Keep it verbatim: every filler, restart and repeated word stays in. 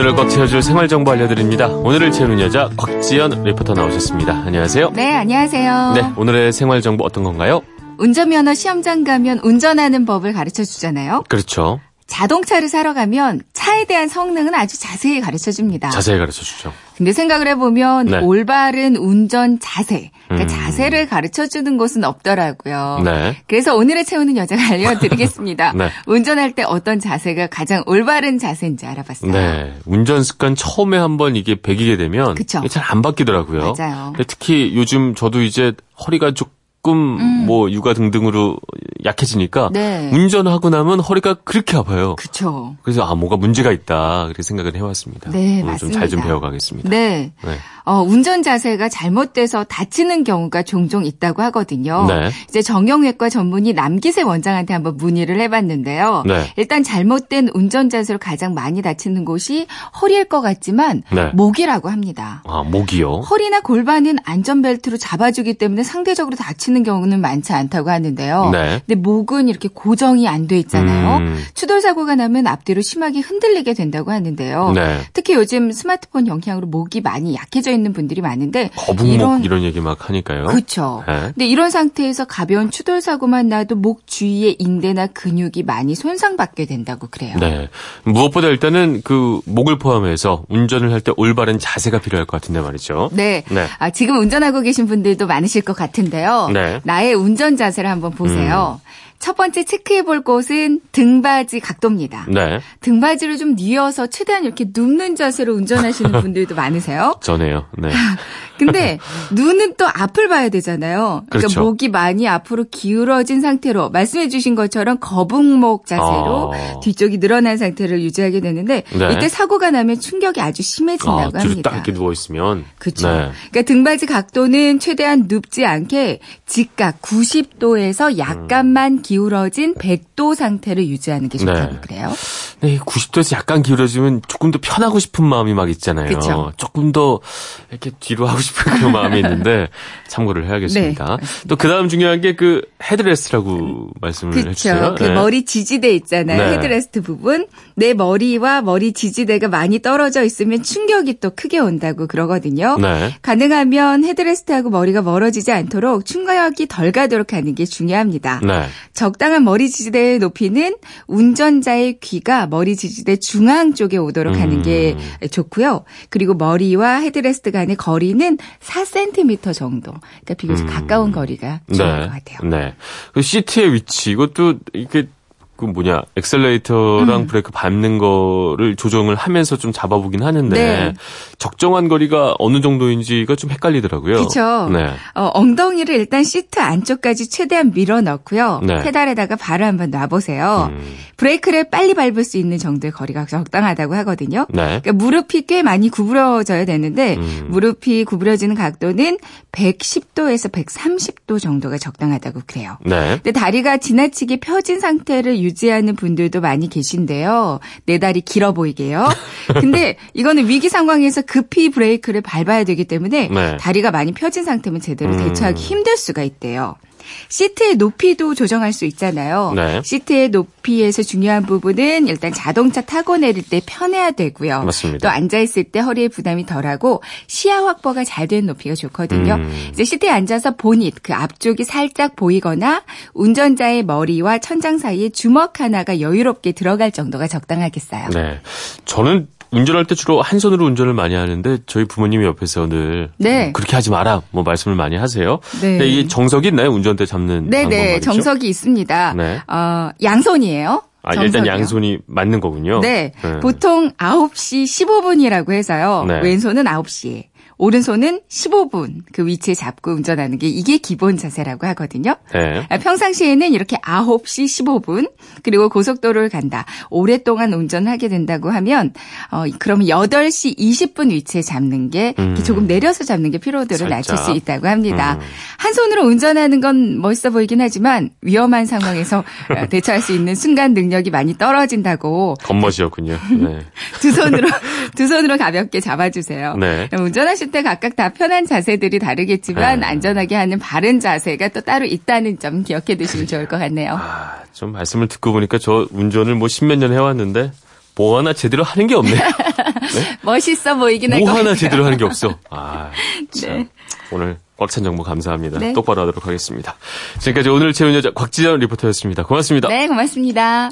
오늘을 꼭 채워줄 생활정보 알려드립니다. 오늘을 채우는 여자 곽지연 리포터 나오셨습니다. 안녕하세요. 네, 안녕하세요. 네, 오늘의 생활정보 어떤 건가요? 운전면허 시험장 가면 운전하는 법을 가르쳐주잖아요. 그렇죠. 자동차를 사러 가면 차에 대한 성능은 아주 자세히 가르쳐줍니다. 자세히 가르쳐주죠. 근데 생각을 해보면 네. 올바른 운전 자세, 그러니까 음. 자세를 가르쳐주는 곳은 없더라고요. 네. 그래서 오늘의 채우는 여자가 알려드리겠습니다. 네. 운전할 때 어떤 자세가 가장 올바른 자세인지 알아봤어요. 네, 운전 습관 처음에 한번 이게 배기게 되면 잘 안 바뀌더라고요. 맞아요. 특히 요즘 저도 이제 허리가 좀 조금 음. 뭐 육아 등등으로 약해지니까 네. 운전하고 나면 허리가 그렇게 아파요. 그렇죠. 그래서 아 뭐가 문제가 있다 그렇게 생각을 해왔습니다. 네, 오늘 좀 잘 좀 배워가겠습니다. 네. 네. 어, 운전 자세가 잘못돼서 다치는 경우가 종종 있다고 하거든요. 네. 이제 정형외과 전문의 남기세 원장한테 한번 문의를 해봤는데요. 네. 일단 잘못된 운전 자세로 가장 많이 다치는 곳이 허리일 것 같지만 네. 목이라고 합니다. 아, 목이요? 허리나 골반은 안전벨트로 잡아주기 때문에 상대적으로 다치는 경우는 많지 않다고 하는데요. 네. 근데 목은 이렇게 고정이 안 돼 있잖아요. 음. 추돌 사고가 나면 앞뒤로 심하게 흔들리게 된다고 하는데요. 네. 특히 요즘 스마트폰 영향으로 목이 많이 약해져 있는 있는 분들이 많은데 거북목 이런, 이런 얘기 막 하니까요. 그렇죠. 네. 근데 이런 상태에서 가벼운 추돌 사고만 나도 목 주위의 인대나 근육이 많이 손상받게 된다고 그래요. 네. 무엇보다 일단은 그 목을 포함해서 운전을 할 때 올바른 자세가 필요할 것 같은데 말이죠. 네. 네. 아, 지금 운전하고 계신 분들도 많으실 것 같은데요. 네. 나의 운전 자세를 한번 보세요. 음. 첫 번째 체크해 볼 곳은 등받이 각도입니다. 네. 등받이를 좀 뉘어서 최대한 이렇게 눕는 자세로 운전하시는 분들도 많으세요. 저네요. 네. 근데 눈은 또 앞을 봐야 되잖아요. 그러니까 그렇죠. 목이 많이 앞으로 기울어진 상태로 말씀해 주신 것처럼 거북목 자세로 아. 뒤쪽이 늘어난 상태를 유지하게 되는데 네. 이때 사고가 나면 충격이 아주 심해진다고 아, 뒤로 합니다. 딱 이렇게 누워 있으면. 그렇죠. 네. 그러니까 등받이 각도는 최대한 눕지 않게 직각 구십 도에서 약간만 음. 기울어진 백 도 상태를 유지하는 게 좋다고 네. 그래요. 네, 구십 도에서 약간 기울어지면 조금 더 편하고 싶은 마음이 막 있잖아요. 그쵸? 조금 더 이렇게 뒤로 하고 싶은 그런 마음이 있는데 참고를 해야겠습니다. 네. 또 그다음 중요한 게 그 헤드레스트라고 말씀을 그쵸? 해주세요. 그 네. 머리 지지대 있잖아요. 네. 헤드레스트 부분. 내 머리와 머리 지지대가 많이 떨어져 있으면 충격이 또 크게 온다고 그러거든요. 네. 가능하면 헤드레스트하고 머리가 멀어지지 않도록 충격이 덜 가도록 하는 게 중요합니다. 네. 적당한 머리 지지대의 높이는 운전자의 귀가 머리 지지대 중앙 쪽에 오도록 음. 하는 게 좋고요. 그리고 머리와 헤드레스트 간의 거리는 사 센티미터 정도. 그러니까 비교적 음. 가까운 거리가 중요한 네. 것 같아요. 네. 그 시트의 위치 이것도 이렇게 그 뭐냐 엑셀레이터랑 음. 브레이크 밟는 거를 조정을 하면서 좀 잡아보긴 하는데 네. 적정한 거리가 어느 정도인지가 좀 헷갈리더라고요. 그렇죠. 네. 어, 엉덩이를 일단 시트 안쪽까지 최대한 밀어넣고요. 네. 페달에다가 발을 한번 놔보세요. 음. 브레이크를 빨리 밟을 수 있는 정도의 거리가 적당하다고 하거든요. 네. 그러니까 무릎이 꽤 많이 구부러져야 되는데 음. 무릎이 구부러지는 각도는 백십 도에서 백삼십 도 정도가 적당하다고 그래요. 네. 근데 다리가 지나치게 펴진 상태를 유 유지하는 분들도 많이 계신데요. 내 다리 길어 보이게요. 근데 이거는 위기 상황에서 급히 브레이크를 밟아야 되기 때문에 네. 다리가 많이 펴진 상태면 제대로 대처하기 음. 힘들 수가 있대요. 시트의 높이도 조정할 수 있잖아요. 네. 시트의 높이에서 중요한 부분은 일단 자동차 타고 내릴 때 편해야 되고요. 맞습니다. 또 앉아있을 때 허리에 부담이 덜하고 시야 확보가 잘 된 높이가 좋거든요. 음. 이제 시트에 앉아서 보닛, 그 앞쪽이 살짝 보이거나 운전자의 머리와 천장 사이에 주먹 하나가 여유롭게 들어갈 정도가 적당하겠어요. 네, 저는 운전할 때 주로 한 손으로 운전을 많이 하는데 저희 부모님이 옆에서 늘 네. 그렇게 하지 마라 뭐 말씀을 많이 하세요. 네. 근데 이게 정석이 있나요? 운전대 잡는 네, 방법 네. 말이죠? 정석이 있습니다. 네. 어, 양손이에요. 아, 정석이요? 일단 양손이 맞는 거군요. 네. 네. 보통 아홉 시 십오 분이라고 해서요. 네. 왼손은 아홉 시에. 오른손은 십오 분 그 위치에 잡고 운전하는 게 이게 기본 자세라고 하거든요. 네. 평상시에는 이렇게 아홉 시 십오 분 그리고 고속도로를 간다. 오랫동안 운전하게 된다고 하면 어, 그러면 여덟 시 이십 분 위치에 잡는 게 음. 조금 내려서 잡는 게 피로도를 살짝. 낮출 수 있다고 합니다. 음. 한 손으로 운전하는 건 멋있어 보이긴 하지만 위험한 상황에서 대처할 수 있는 순간 능력이 많이 떨어진다고. 겉멋이었군요. 네. 두 손으로 두 손으로 가볍게 잡아주세요. 네. 운전하실 때 각각 다 편한 자세들이 다르겠지만 네. 안전하게 하는 바른 자세가 또 따로 있다는 점 기억해 두시면 좋을 것 같네요. 아, 좀 말씀을 듣고 보니까 저 운전을 뭐 십몇 년 해왔는데 뭐 하나 제대로 하는 게 없네요. 네? 멋있어 보이긴 할 것 같아요. 뭐 하나 제대로 하는 게 없어. 아, 참. 네. 오늘 꽉찬 정보 감사합니다. 네. 똑바로 하도록 하겠습니다. 지금까지 오늘 채운 여자 곽지연 리포터였습니다. 고맙습니다. 네, 고맙습니다.